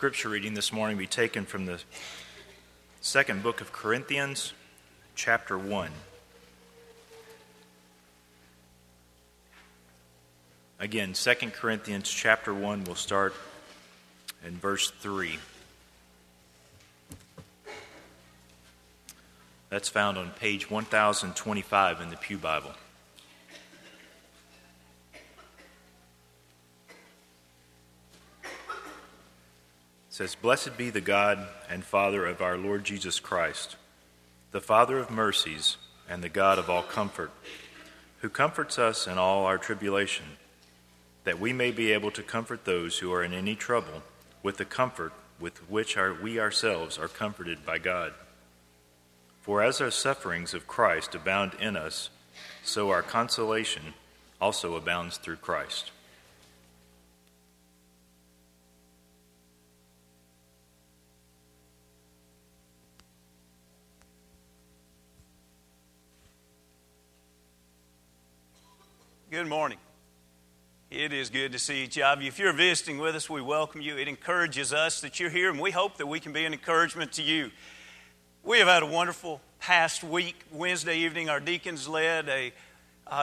scripture reading this morning be taken from the second book of Corinthians, chapter 1. Again, 2 Corinthians chapter 1, we'll start in verse 3. That's found on page 1025 in the Pew Bible. It says, "Blessed be the God and Father of our Lord Jesus Christ, the Father of mercies and the God of all comfort, who comforts us in all our tribulation, that we may be able to comfort those who are in any trouble with the comfort with which we ourselves are comforted by God. For as our sufferings of Christ abound in us, so our consolation also abounds through Christ." Good morning. It is good to see each of you. If you're visiting with us, we welcome you. It encourages us that you're here, and we hope that we can be an encouragement to you. We have had a wonderful past week. Wednesday evening, our deacons led a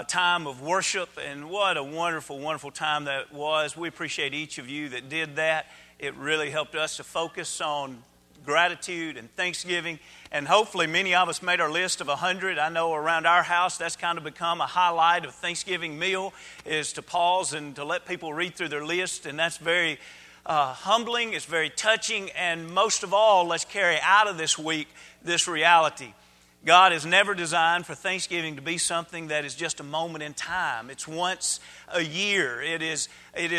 time of worship, and what a wonderful, wonderful time that was. We appreciate each of you that did that. It really helped us to focus on gratitude and thanksgiving, and hopefully many of us made our list of 100. I know around our house that's kind of become a highlight of Thanksgiving meal, is to pause and to let people read through their list, and that's very humbling, it's very touching, and most of all, let's carry out of this week this reality. God has never designed for Thanksgiving to be something that is just a moment in time. It's once a year. It is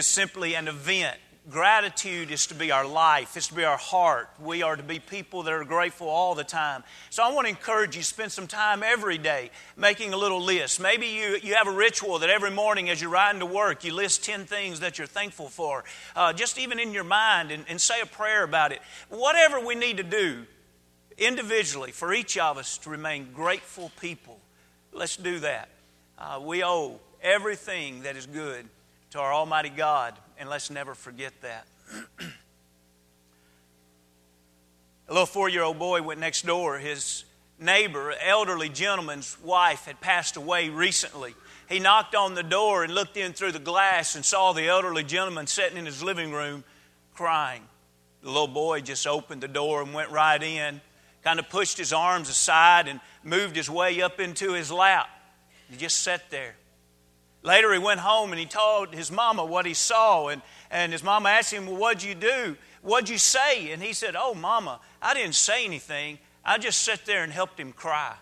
simply an event. Gratitude is to be our life. It's to be our heart. We are to be people that are grateful all the time. So I want to encourage you to spend some time every day making a little list. Maybe you have a ritual that every morning as you're riding to work, you list 10 things that you're thankful for, just even in your mind, and say a prayer about it. Whatever we need to do individually for each of us to remain grateful people, let's do that. We owe everything that is good to our Almighty God, and let's never forget that. A little 4-year-old boy went next door. His neighbor, elderly gentleman's wife, had passed away recently. He knocked on the door and looked in through the glass and saw the elderly gentleman sitting in his living room crying. The little boy just opened the door and went right in, kind of pushed his arms aside and moved his way up into his lap. He just sat there. Later he went home and he told his mama what he saw, and his mama asked him, "Well, what'd you do? What'd you say?" And he said, "Oh, Mama, I didn't say anything. I just sat there and helped him cry."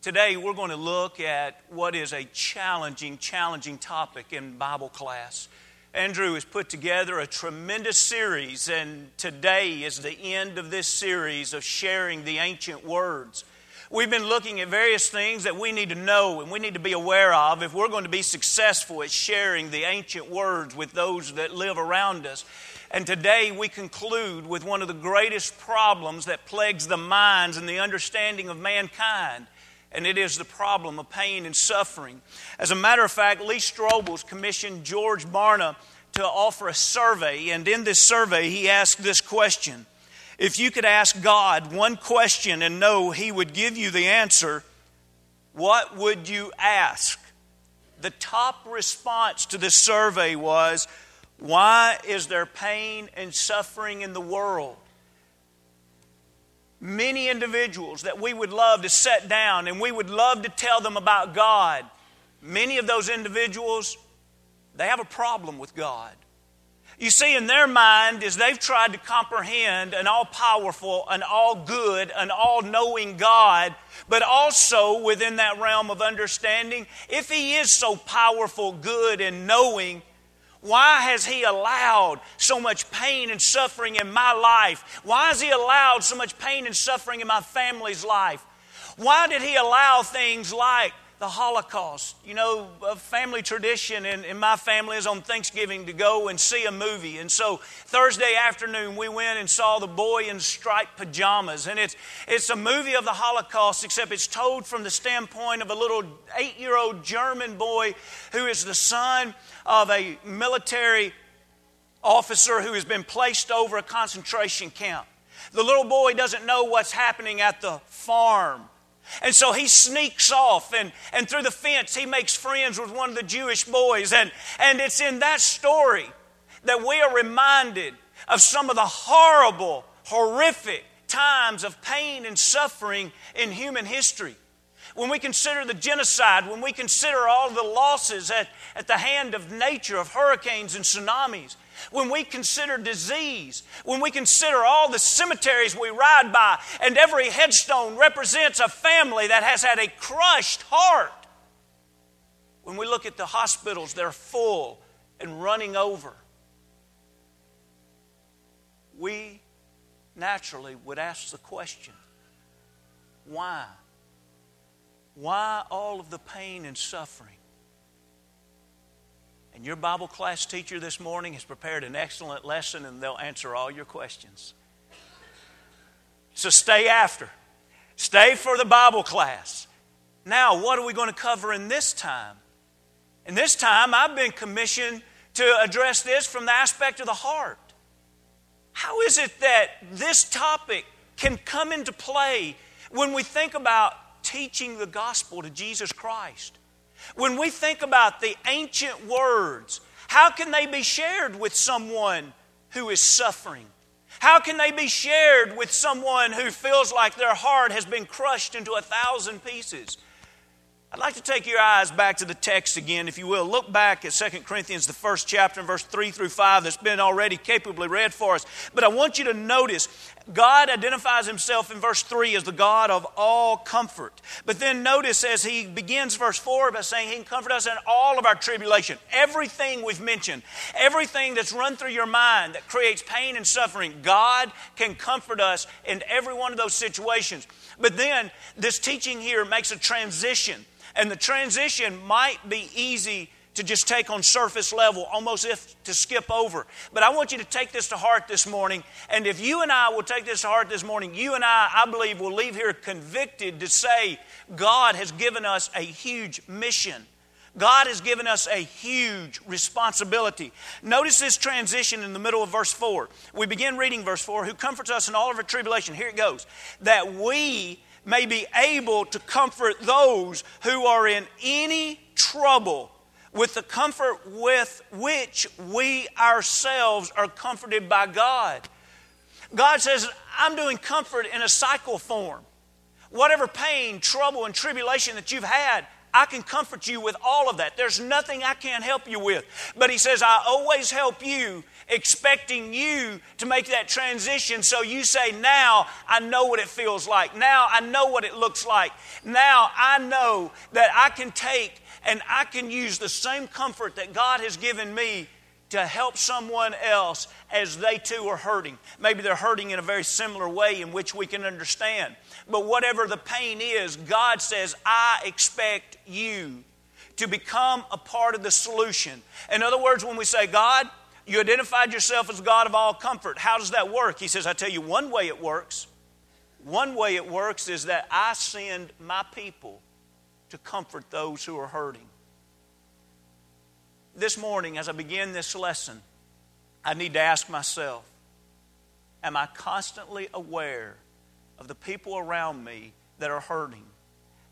Today we're going to look at what is a challenging topic in Bible class. Andrew has put together a tremendous series, and today is the end of this series of sharing the ancient words. We've been looking at various things that we need to know and we need to be aware of if we're going to be successful at sharing the ancient words with those that live around us. And today we conclude with one of the greatest problems that plagues the minds and the understanding of mankind, and it is the problem of pain and suffering. As a matter of fact, Lee Strobel commissioned George Barna to offer a survey, and in this survey he asked this question: if you could ask God one question and know He would give you the answer, what would you ask? The top response to this survey was, "Why is there pain and suffering in the world?" Many individuals that we would love to sit down and we would love to tell them about God, many of those individuals, they have a problem with God. You see, in their mind, as they've tried to comprehend an all-powerful, an all-good, an all-knowing God, but also within that realm of understanding, if He is so powerful, good, and knowing, why has He allowed so much pain and suffering in my life? Why has He allowed so much pain and suffering in my family's life? Why did He allow things like the Holocaust? You know, a family tradition in my family is on Thanksgiving to go and see a movie. And so Thursday afternoon we went and saw The Boy in Striped Pajamas. And it's a movie of the Holocaust, except it's told from the standpoint of a little 8-year-old German boy who is the son of a military officer who has been placed over a concentration camp. The little boy doesn't know what's happening at the farm. And so he sneaks off, and through the fence he makes friends with one of the Jewish boys. And it's in that story that we are reminded of some of the horrible, horrific times of pain and suffering in human history. When we consider the genocide, when we consider all the losses at the hand of nature, of hurricanes and tsunamis, when we consider disease, when we consider all the cemeteries we ride by, and every headstone represents a family that has had a crushed heart. When we look at the hospitals, they're full and running over. We naturally would ask the question, why? Why all of the pain and suffering? And your Bible class teacher this morning has prepared an excellent lesson, and they'll answer all your questions. So stay after. Stay for the Bible class. Now, what are we going to cover in this time? In this time, I've been commissioned to address this from the aspect of the heart. How is it that this topic can come into play when we think about teaching the gospel to Jesus Christ? When we think about the ancient words, how can they be shared with someone who is suffering? How can they be shared with someone who feels like their heart has been crushed into 1,000 pieces? I'd like to take your eyes back to the text again, if you will. Look back at 2 Corinthians, the first chapter, verse 3 through 5, that's been already capably read for us. But I want you to notice, God identifies himself in verse 3 as the God of all comfort. But then notice as he begins verse 4 by saying he can comfort us in all of our tribulation. Everything we've mentioned, everything that's run through your mind that creates pain and suffering, God can comfort us in every one of those situations. But then this teaching here makes a transition. And the transition might be easy to just take on surface level, almost if to skip over. But I want you to take this to heart this morning. And if you and I will take this to heart this morning, you and I believe, will leave here convicted to say God has given us a huge mission. God has given us a huge responsibility. Notice this transition in the middle of verse 4. We begin reading verse 4, who comforts us in all of our tribulation. Here it goes. That we may be able to comfort those who are in any trouble with the comfort with which we ourselves are comforted by God. God says, I'm doing comfort in a cycle form. Whatever pain, trouble, and tribulation that you've had, I can comfort you with all of that. There's nothing I can't help you with. But he says, I always help you, expecting you to make that transition so you say, now I know what it feels like. Now I know what it looks like. Now I know that I can take and I can use the same comfort that God has given me to help someone else as they too are hurting. Maybe they're hurting in a very similar way in which we can understand. But whatever the pain is, God says, I expect you to become a part of the solution. In other words, when we say, God, you identified yourself as God of all comfort. How does that work? He says, I tell you one way it works. One way it works is that I send my people to comfort those who are hurting. This morning, as I begin this lesson, I need to ask myself, am I constantly aware of the people around me that are hurting?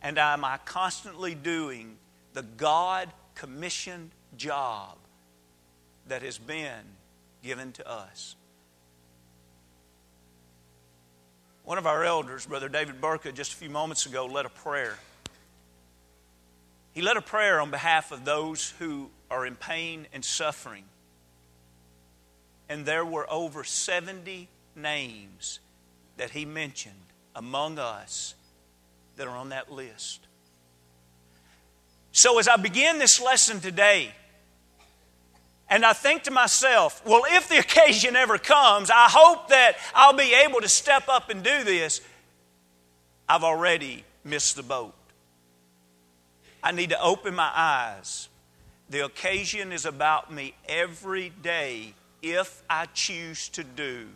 And am I constantly doing the God-commissioned job that has been given to us? One of our elders, Brother David Burka, just a few moments ago led a prayer. He led a prayer on behalf of those who are in pain and suffering. And there were over 70 names that he mentioned among us that are on that list. So as I begin this lesson today, and I think to myself, well, if the occasion ever comes, I hope that I'll be able to step up and do this. I've already missed the boat. I need to open my eyes. The occasion is about me every day if I choose to do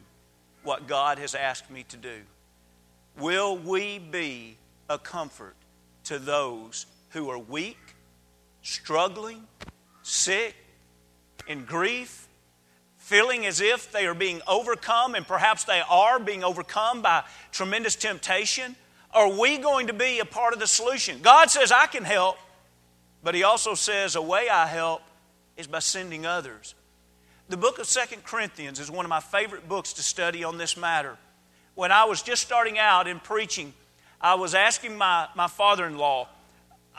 what God has asked me to do. Will we be a comfort to those who are weak, struggling, sick, in grief, feeling as if they are being overcome, and perhaps they are being overcome by tremendous temptation? Are we going to be a part of the solution? God says, I can help, but He also says a way I help is by sending others. The book of 2 Corinthians is one of my favorite books to study on this matter. When I was just starting out in preaching, I was asking my father-in-law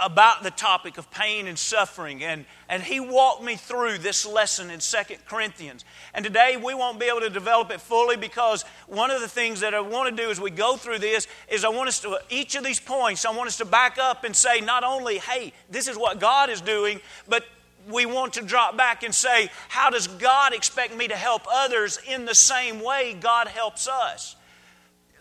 about the topic of pain and suffering, and he walked me through this lesson in 2 Corinthians. And today we won't be able to develop it fully, because one of the things that I want to do as we go through this is I want us to, each of these points, I want us to back up and say not only, hey, this is what God is doing, but we want to drop back and say, how does God expect me to help others in the same way God helps us?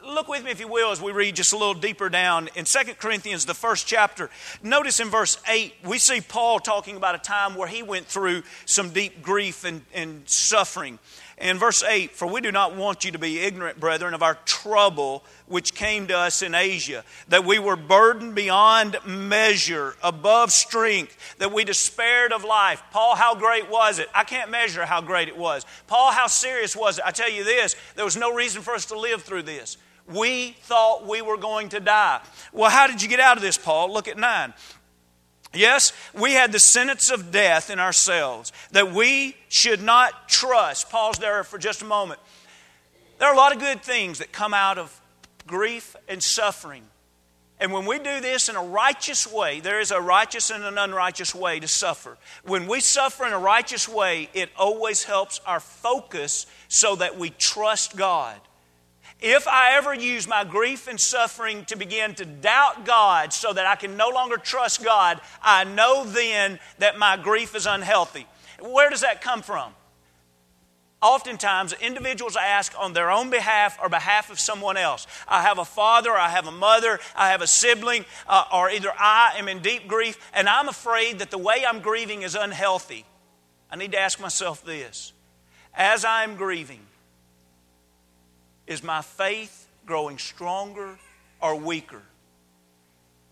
Look with me, if you will, as we read just a little deeper down in 2 Corinthians, the first chapter. Notice in verse 8, we see Paul talking about a time where he went through some deep grief and suffering. In verse 8, for we do not want you to be ignorant, brethren, of our trouble which came to us in Asia, that we were burdened beyond measure, above strength, that we despaired of life. Paul, how great was it? I can't measure how great it was. Paul, how serious was it? I tell you this, there was no reason for us to live through this. We thought we were going to die. Well, how did you get out of this, Paul? Look at 9. Yes, we had the sentence of death in ourselves, that we should not trust. Pause there for just a moment. There are a lot of good things that come out of grief and suffering. And when we do this in a righteous way, there is a righteous and an unrighteous way to suffer. When we suffer in a righteous way, it always helps our focus so that we trust God. If I ever use my grief and suffering to begin to doubt God so that I can no longer trust God, I know then that my grief is unhealthy. Where does that come from? Oftentimes, individuals ask on their own behalf or behalf of someone else. I have a father, I have a mother, I have a sibling, or either I am in deep grief, and I'm afraid that the way I'm grieving is unhealthy. I need to ask myself this. As I'm grieving, is my faith growing stronger or weaker?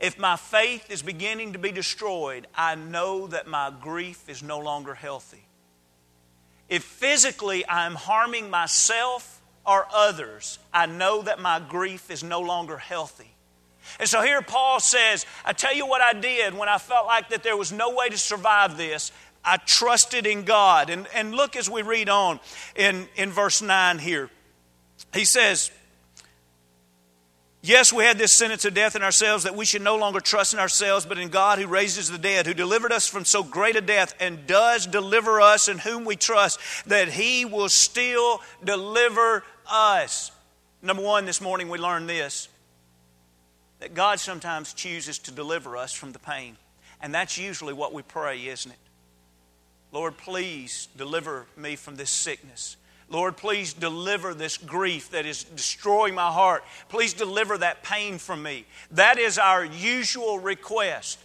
If my faith is beginning to be destroyed, I know that my grief is no longer healthy. If physically I'm harming myself or others, I know that my grief is no longer healthy. And so here Paul says, I tell you what I did when I felt like that there was no way to survive this. I trusted in God. And look as we read on in verse 9 here. He says, yes, we had this sentence of death in ourselves, that we should no longer trust in ourselves, but in God who raises the dead, who delivered us from so great a death, and does deliver us, in whom we trust, that He will still deliver us. Number one, this morning we learned this, that God sometimes chooses to deliver us from the pain. And that's usually what we pray, isn't it? Lord, please deliver me from this sickness. Lord, please deliver this grief that is destroying my heart. Please deliver that pain from me. That is our usual request.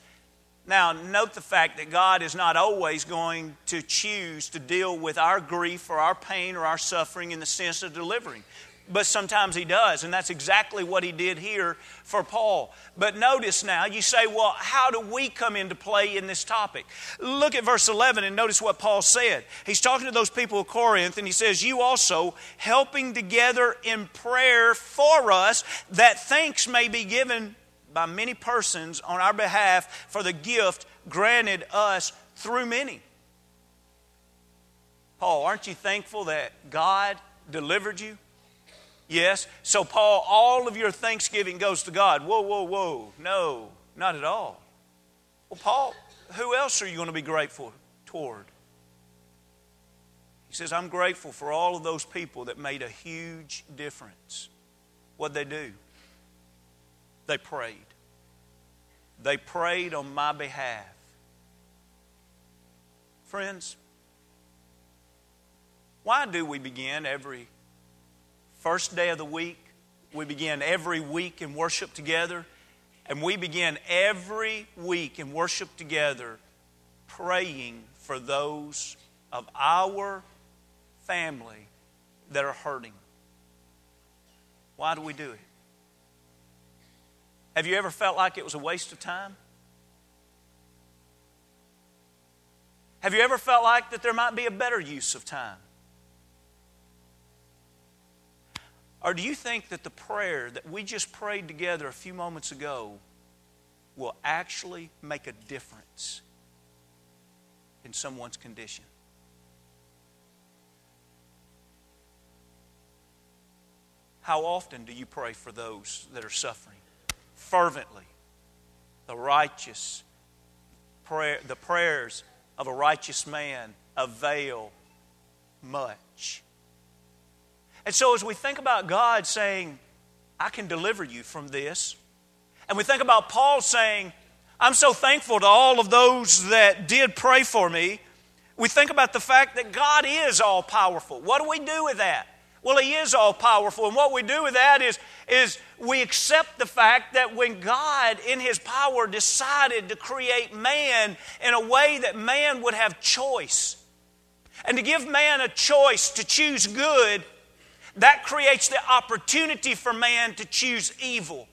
Now, note the fact that God is not always going to choose to deal with our grief or our pain or our suffering in the sense of delivering. But sometimes He does, and that's exactly what He did here for Paul. But notice now, you say, well, how do we come into play in this topic? Look at verse 11 and notice what Paul said. He's talking to those people of Corinth, and he says, you also helping together in prayer for us, that thanks may be given by many persons on our behalf for the gift granted us through many. Paul, aren't you thankful that God delivered you? Yes, so Paul, all of your thanksgiving goes to God. Whoa. No, not at all. Well, Paul, who else are you going to be grateful toward? He says, I'm grateful for all of those people that made a huge difference. What'd they do? They prayed. They prayed on my behalf. Friends, why do we begin every first day of the week? We begin every week in worship together, and we begin every week in worship together praying for those of our family that are hurting. Why do we do it? Have you ever felt like it was a waste of time? Have you ever felt like that there might be a better use of time? Or do you think that the prayer that we just prayed together a few moments ago will actually make a difference in someone's condition? How often do you pray for those that are suffering? Fervently. The righteous prayer, the prayers of a righteous man avail much. And so as we think about God saying, I can deliver you from this, and we think about Paul saying, I'm so thankful to all of those that did pray for me, we think about the fact that God is all-powerful. What do we do with that? Well, He is all-powerful, and what we do with that is we accept the fact that when God, in His power, decided to create man in a way that man would have choice, and to give man a choice to choose good, that creates the opportunity for man to choose evil.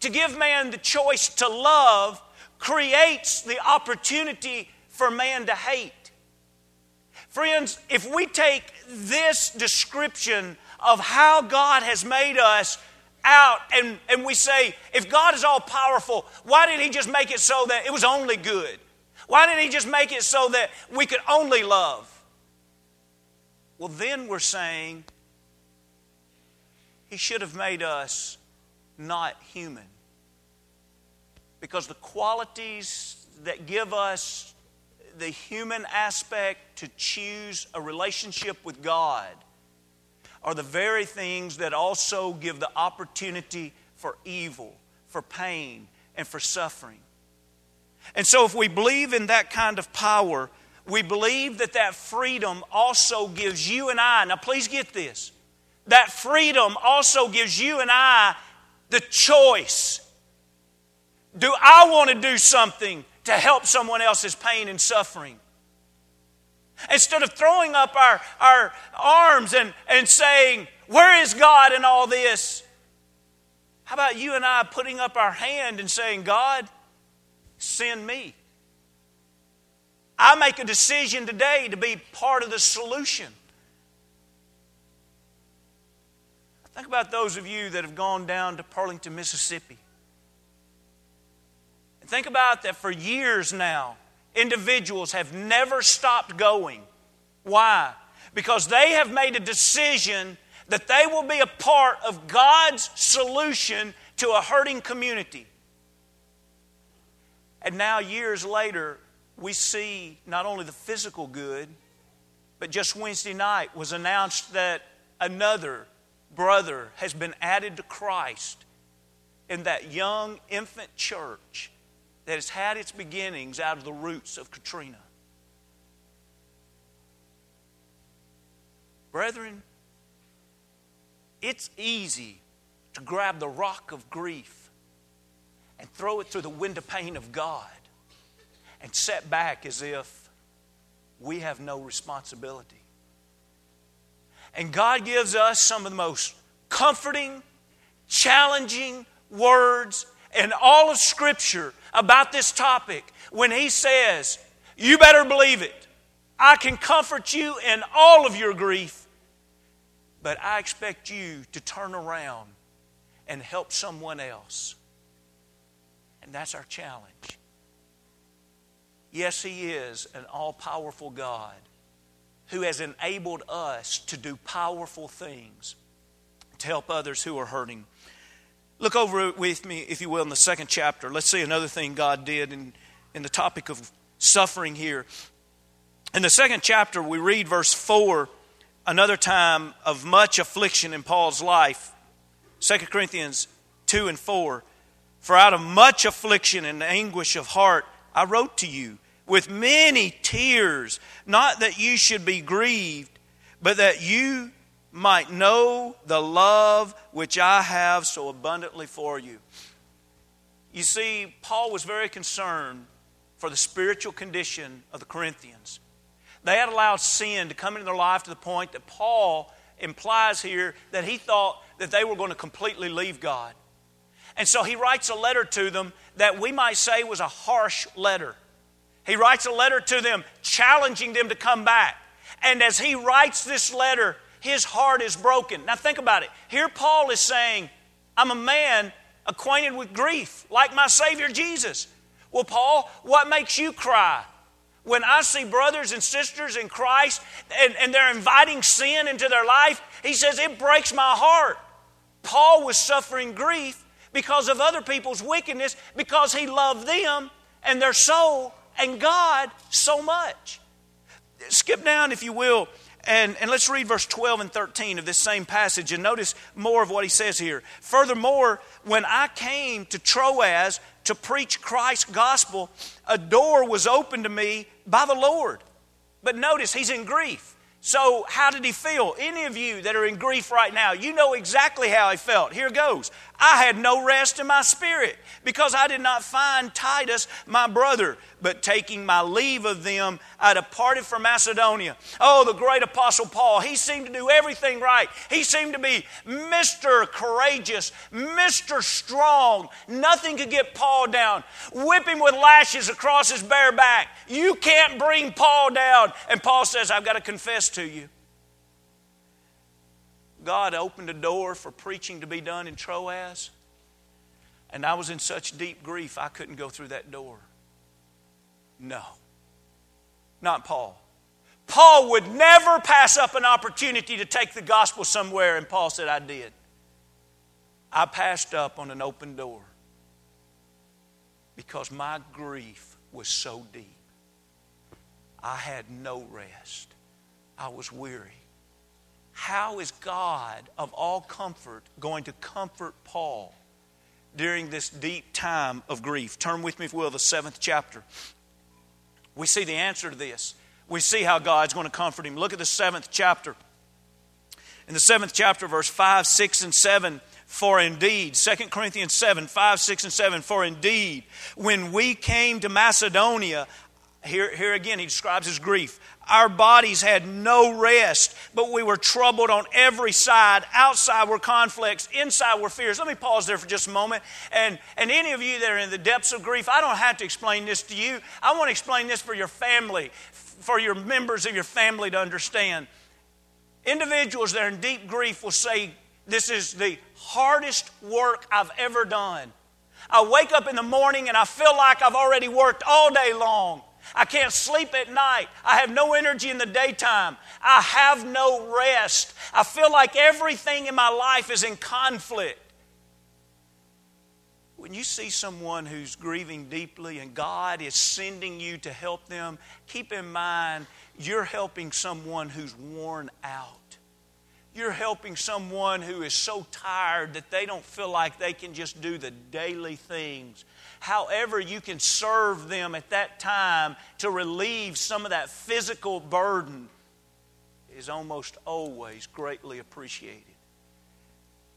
To give man the choice to love creates the opportunity for man to hate. Friends, if we take this description of how God has made us out and we say, if God is all-powerful, why did He just make it so that it was only good? Why did He just make it so that we could only love? Well, then we're saying, He should have made us not human. Because the qualities that give us the human aspect to choose a relationship with God are the very things that also give the opportunity for evil, for pain, and for suffering. And so if we believe in that kind of power, we believe that that freedom also gives you and I, now please get this, that freedom also gives you and I the choice. Do I want to do something to help someone else's pain and suffering? Instead of throwing up our arms and saying, where is God in all this? How about you and I putting up our hand and saying, God, send me. I make a decision today to be part of the solution. Think about those of you that have gone down to Pearlington, Mississippi. And think about that for years now, individuals have never stopped going. Why? Because they have made a decision that they will be a part of God's solution to a hurting community. And now, years later, we see not only the physical good, but just Wednesday night was announced that another brother has been added to Christ in that young infant church that has had its beginnings out of the roots of Katrina. Brethren, it's easy to grab the rock of grief and throw it through the window pane of God and set back as if we have no responsibility. And God gives us some of the most comforting, challenging words in all of Scripture about this topic when He says, you better believe it. I can comfort you in all of your grief, but I expect you to turn around and help someone else. And that's our challenge. Yes, He is an all-powerful God who has enabled us to do powerful things to help others who are hurting. Look over with me, if you will, in the second chapter. Let's see another thing God did in the topic of suffering here. In the second chapter, we read verse 4, another time of much affliction in Paul's life. 2 Corinthians 2 and 4. For out of much affliction and anguish of heart, I wrote to you with many tears, not that you should be grieved, but that you might know the love which I have so abundantly for you. You see, Paul was very concerned for the spiritual condition of the Corinthians. They had allowed sin to come into their life to the point that Paul implies here that he thought that they were going to completely leave God. And so he writes a letter to them that we might say was a harsh letter. He writes a letter to them challenging them to come back. And as he writes this letter, His heart is broken. Now think about it. Here Paul is saying, I'm a man acquainted with grief, like my Savior Jesus. Well, Paul, what makes you cry? When I see brothers and sisters in Christ and they're inviting sin into their life, he says, it breaks my heart. Paul was suffering grief because of other people's wickedness, because he loved them and their soul and God so much. Skip down, if you will, and let's read verse 12 and 13 of this same passage and notice more of what he says here. Furthermore, when I came to Troas to preach Christ's gospel, a door was opened to me by the Lord. But notice, he's in grief. So how did he feel? Any of you that are in grief right now, you know exactly how he felt. Here goes. I had no rest in my spirit because I did not find Titus, my brother. But taking my leave of them, I departed for Macedonia. Oh, the great apostle Paul. He seemed to do everything right. He seemed to be Mr. Courageous, Mr. Strong. Nothing could get Paul down. Whip him with lashes across his bare back. You can't bring Paul down. And Paul says, I've got to confess to you. God opened a door for preaching to be done in Troas. And I was in such deep grief, I couldn't go through that door. No, not Paul. Paul would never pass up an opportunity to take the gospel somewhere, and Paul said, I did. I passed up on an open door because my grief was so deep. I had no rest. I was weary. How is God of all comfort going to comfort Paul during this deep time of grief? Turn with me, if you will, the 7th chapter. We see the answer to this. We see how God's going to comfort him. Look at the 7th chapter. In the 7th chapter, verse 5, 6, and 7, for indeed, 2 Corinthians 7, 5, 6, and 7, for indeed, when we came to Macedonia, here again he describes his grief, our bodies had no rest, but we were troubled on every side. Outside were conflicts, inside were fears. Let me pause there for just a moment. And any of you that are in the depths of grief, I don't have to explain this to you. I want to explain this for your family, for your members of your family to understand. Individuals that are in deep grief will say, this is the hardest work I've ever done. I wake up in the morning and I feel like I've already worked all day long. I can't sleep at night. I have no energy in the daytime. I have no rest. I feel like everything in my life is in conflict. When you see someone who's grieving deeply and God is sending you to help them, keep in mind you're helping someone who's worn out. You're helping someone who is so tired that they don't feel like they can just do the daily things. However, you can serve them at that time to relieve some of that physical burden is almost always greatly appreciated.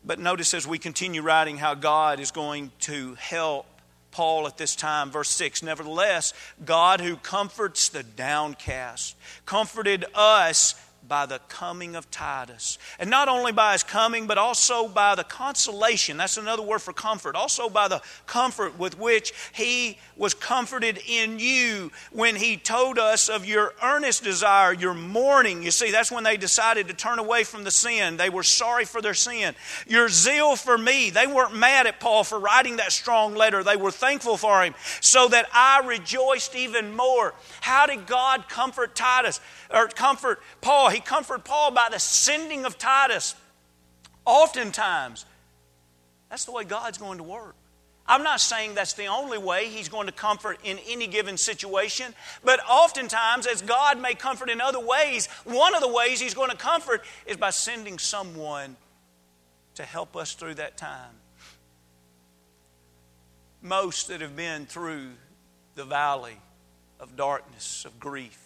But notice as we continue writing how God is going to help Paul at this time, verse 6, nevertheless, God who comforts the downcast comforted us by the coming of Titus. And not only by his coming, but also by the consolation. That's another word for comfort. Also by the comfort with which he was comforted in you when he told us of your earnest desire, your mourning. You see, that's when they decided to turn away from the sin. They were sorry for their sin. Your zeal for me. They weren't mad at Paul for writing that strong letter. They were thankful for him. So that I rejoiced even more. How did God comfort Titus? Or comfort Paul? He comforted Paul by the sending of Titus. Oftentimes, that's the way God's going to work. I'm not saying that's the only way He's going to comfort in any given situation, but oftentimes, as God may comfort in other ways, one of the ways He's going to comfort is by sending someone to help us through that time. Most that have been through the valley of darkness, of grief,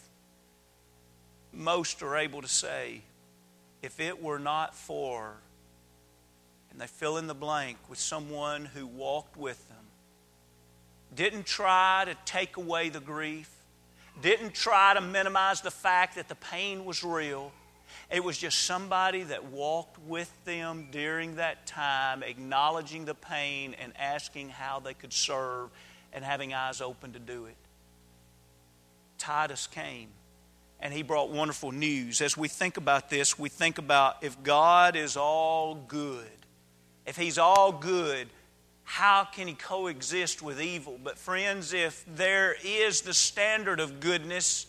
most are able to say, if it were not for, and they fill in the blank with someone who walked with them, didn't try to take away the grief, didn't try to minimize the fact that the pain was real. It was just somebody that walked with them during that time, acknowledging the pain and asking how they could serve and having eyes open to do it. Titus came. and he brought wonderful news. As we think about this, we think about if God is all good, if he's all good, how can he coexist with evil? But friends, if there is the standard of goodness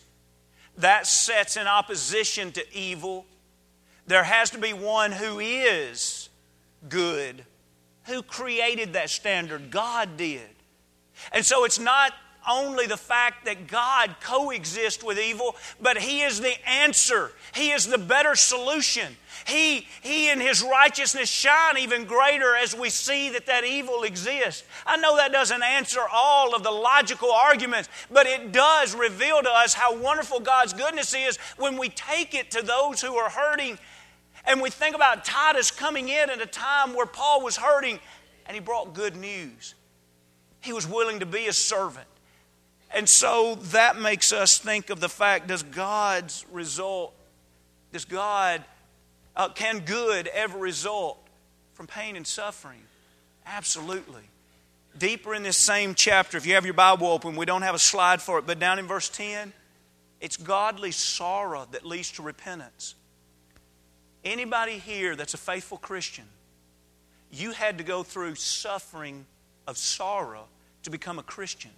that sets in opposition to evil, there has to be one who is good. Who created that standard? God did. And so it's not only the fact that God coexists with evil, but he is the answer. He is the better solution. He in his righteousness shine even greater as we see that evil exists. I know that doesn't answer all of the logical arguments, but it does reveal to us how wonderful God's goodness is when we take it to those who are hurting. And we think about Titus coming in at a time where Paul was hurting, and he brought good news. He was willing to be a servant. And so that makes us think of the fact, can good ever result from pain and suffering? Absolutely. Deeper in this same chapter, if you have your Bible open, we don't have a slide for it, but down in verse 10, it's godly sorrow that leads to repentance. Anybody here that's a faithful Christian, you had to go through suffering of sorrow to become a Christian.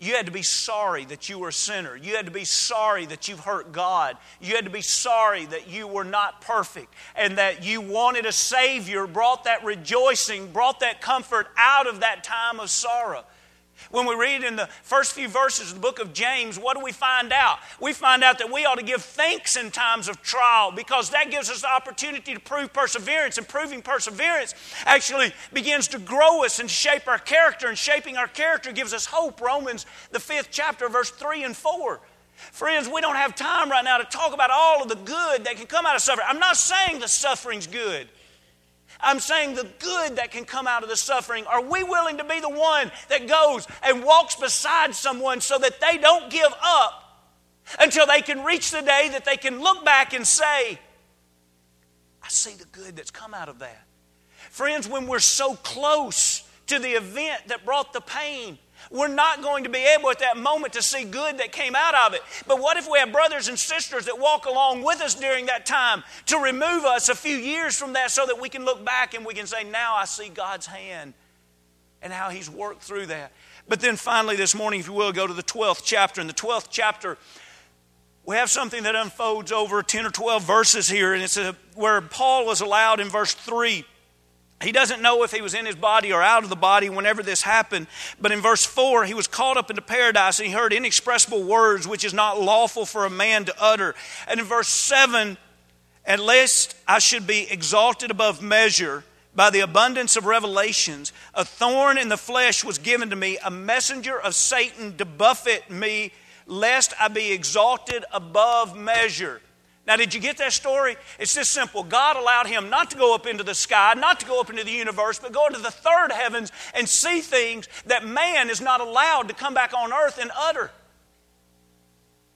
You had to be sorry that you were a sinner. You had to be sorry that you've hurt God. You had to be sorry that you were not perfect and that you wanted a Savior, brought that rejoicing, brought that comfort out of that time of sorrow. When we read in the first few verses of the book of James, what do we find out? We find out that we ought to give thanks in times of trial because that gives us the opportunity to prove perseverance. And proving perseverance actually begins to grow us and shape our character. And shaping our character gives us hope. Romans, the 5th chapter, verse 3 and 4. Friends, we don't have time right now to talk about all of the good that can come out of suffering. I'm not saying the suffering's good. I'm saying the good that can come out of the suffering. Are we willing to be the one that goes and walks beside someone so that they don't give up until they can reach the day that they can look back and say, I see the good that's come out of that. Friends, when we're so close to the event that brought the pain, we're not going to be able at that moment to see good that came out of it. But what if we have brothers and sisters that walk along with us during that time to remove us a few years from that so that we can look back and we can say, now I see God's hand and how he's worked through that. But then finally this morning, if you will, go to the 12th chapter. In the 12th chapter, we have something that unfolds over 10 or 12 verses here, and it's where Paul was allowed in verse 3. He doesn't know if he was in his body or out of the body whenever this happened. But in verse 4, he was caught up into paradise and he heard inexpressible words which is not lawful for a man to utter. And in verse 7, and lest I should be exalted above measure by the abundance of revelations, a thorn in the flesh was given to me, a messenger of Satan to buffet me, lest I be exalted above measure. Now, did you get that story? It's this simple. God allowed him not to go up into the sky, not to go up into the universe, but go into the third heavens and see things that man is not allowed to come back on earth and utter.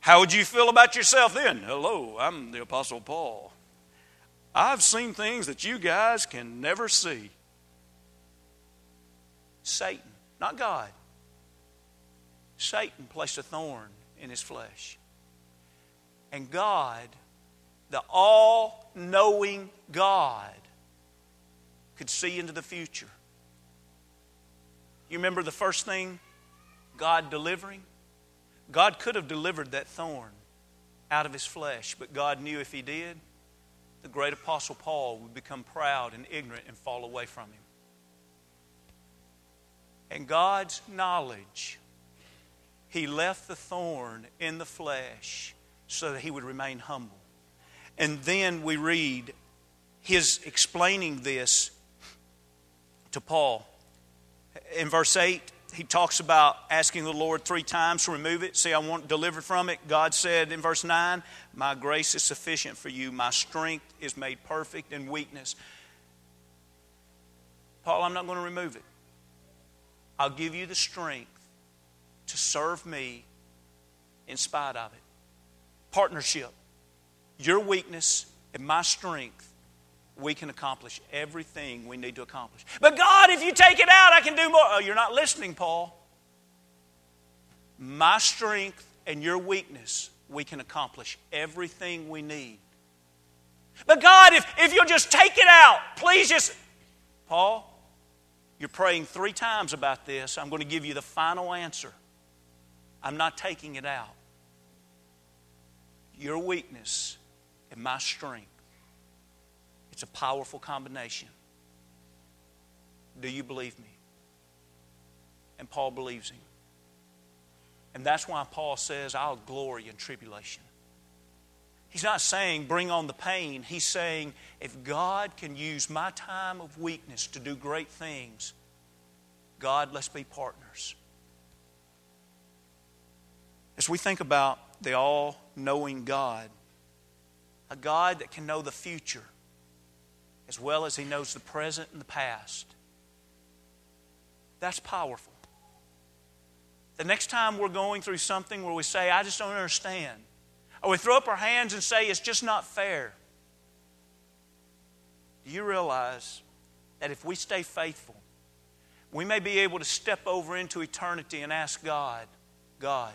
How would you feel about yourself then? Hello, I'm the Apostle Paul. I've seen things that you guys can never see. Satan, not God. Satan placed a thorn in his flesh. And God, the all-knowing God, could see into the future. You remember the first thing? God delivering? God could have delivered that thorn out of his flesh, but God knew if he did, the great Apostle Paul would become proud and ignorant and fall away from him. And God's knowledge, he left the thorn in the flesh so that he would remain humble. And then we read his explaining this to Paul. In verse 8, he talks about asking the Lord 3 times to remove it. See, I want delivered from it. God said in verse 9, my grace is sufficient for you. My strength is made perfect in weakness. Paul, I'm not going to remove it. I'll give you the strength to serve me in spite of it. Partnership. Your weakness and my strength, we can accomplish everything we need to accomplish. But God, if you take it out, I can do more. Oh, you're not listening, Paul. My strength and your weakness we can accomplish everything we need. But God, if you'll just take it out, please just... Paul, you're praying 3 times about this. I'm going to give you the final answer. I'm not taking it out. Your weakness and my strength. It's a powerful combination. Do you believe me? And Paul believes him. And that's why Paul says, I'll glory in tribulation. He's not saying, bring on the pain. He's saying, if God can use my time of weakness to do great things, God, let's be partners. As we think about the all-knowing God, a God that can know the future as well as He knows the present and the past, that's powerful. The next time we're going through something where we say, I just don't understand, or we throw up our hands and say, it's just not fair, do you realize that if we stay faithful, we may be able to step over into eternity and ask God, God,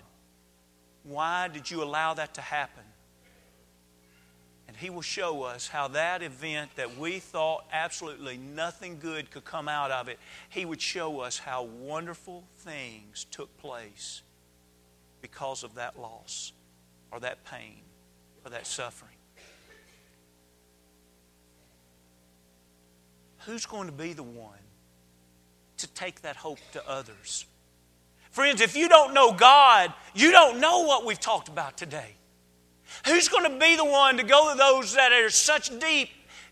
why did you allow that to happen? And He will show us how that event that we thought absolutely nothing good could come out of it, He would show us how wonderful things took place because of that loss or that pain or that suffering. Who's going to be the one to take that hope to others? Friends, if you don't know God, you don't know what we've talked about today. Who's going to be the one to go to those that are such deep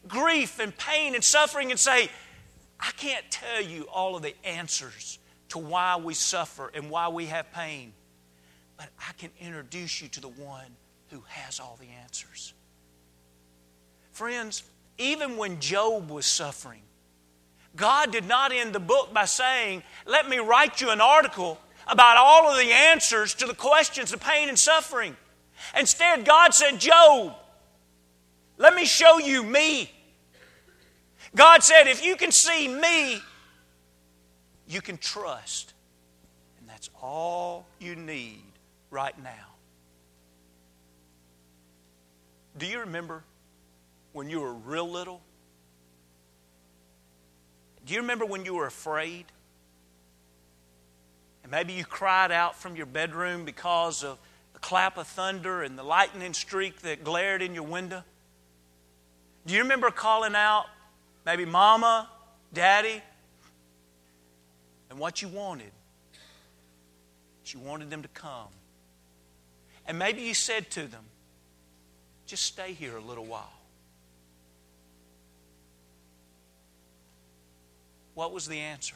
grief and pain and suffering and say, I can't tell you all of the answers to why we suffer and why we have pain, but I can introduce you to the one who has all the answers. Friends, even when Job was suffering, God did not end the book by saying, let me write you an article about all of the answers to the questions, the pain and suffering. Instead, God said, Job, let me show you me. God said, if you can see me, you can trust. And that's all you need right now. Do you remember when you were real little? Do you remember when you were afraid? And maybe you cried out from your bedroom because of clap of thunder and the lightning streak that glared in your window? Do you remember calling out, maybe Mama, Daddy? And what you wanted, you wanted them to come. And maybe you said to them, just stay here a little while. What was the answer?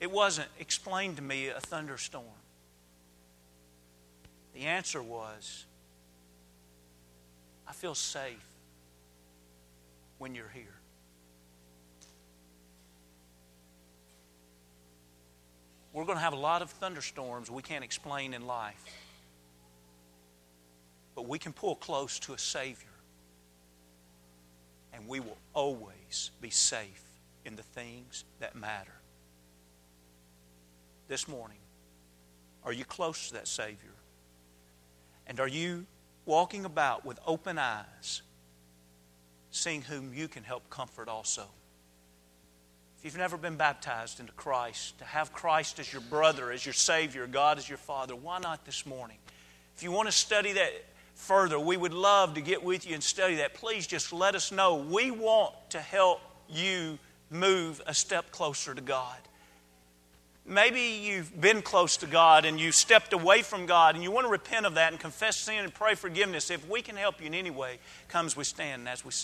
It wasn't, explain to me a thunderstorm. The answer was, I feel safe when you're here. We're going to have a lot of thunderstorms we can't explain in life, but we can pull close to a Savior, and we will always be safe in the things that matter. This morning, are you close to that Savior? And are you walking about with open eyes, seeing whom you can help comfort also? If you've never been baptized into Christ, to have Christ as your brother, as your Savior, God as your Father, why not this morning? If you want to study that further, we would love to get with you and study that. Please just let us know. We want to help you move a step closer to God. Maybe you've been close to God and you've stepped away from God and you want to repent of that and confess sin and pray forgiveness. If we can help you in any way, come as we stand and as we sing.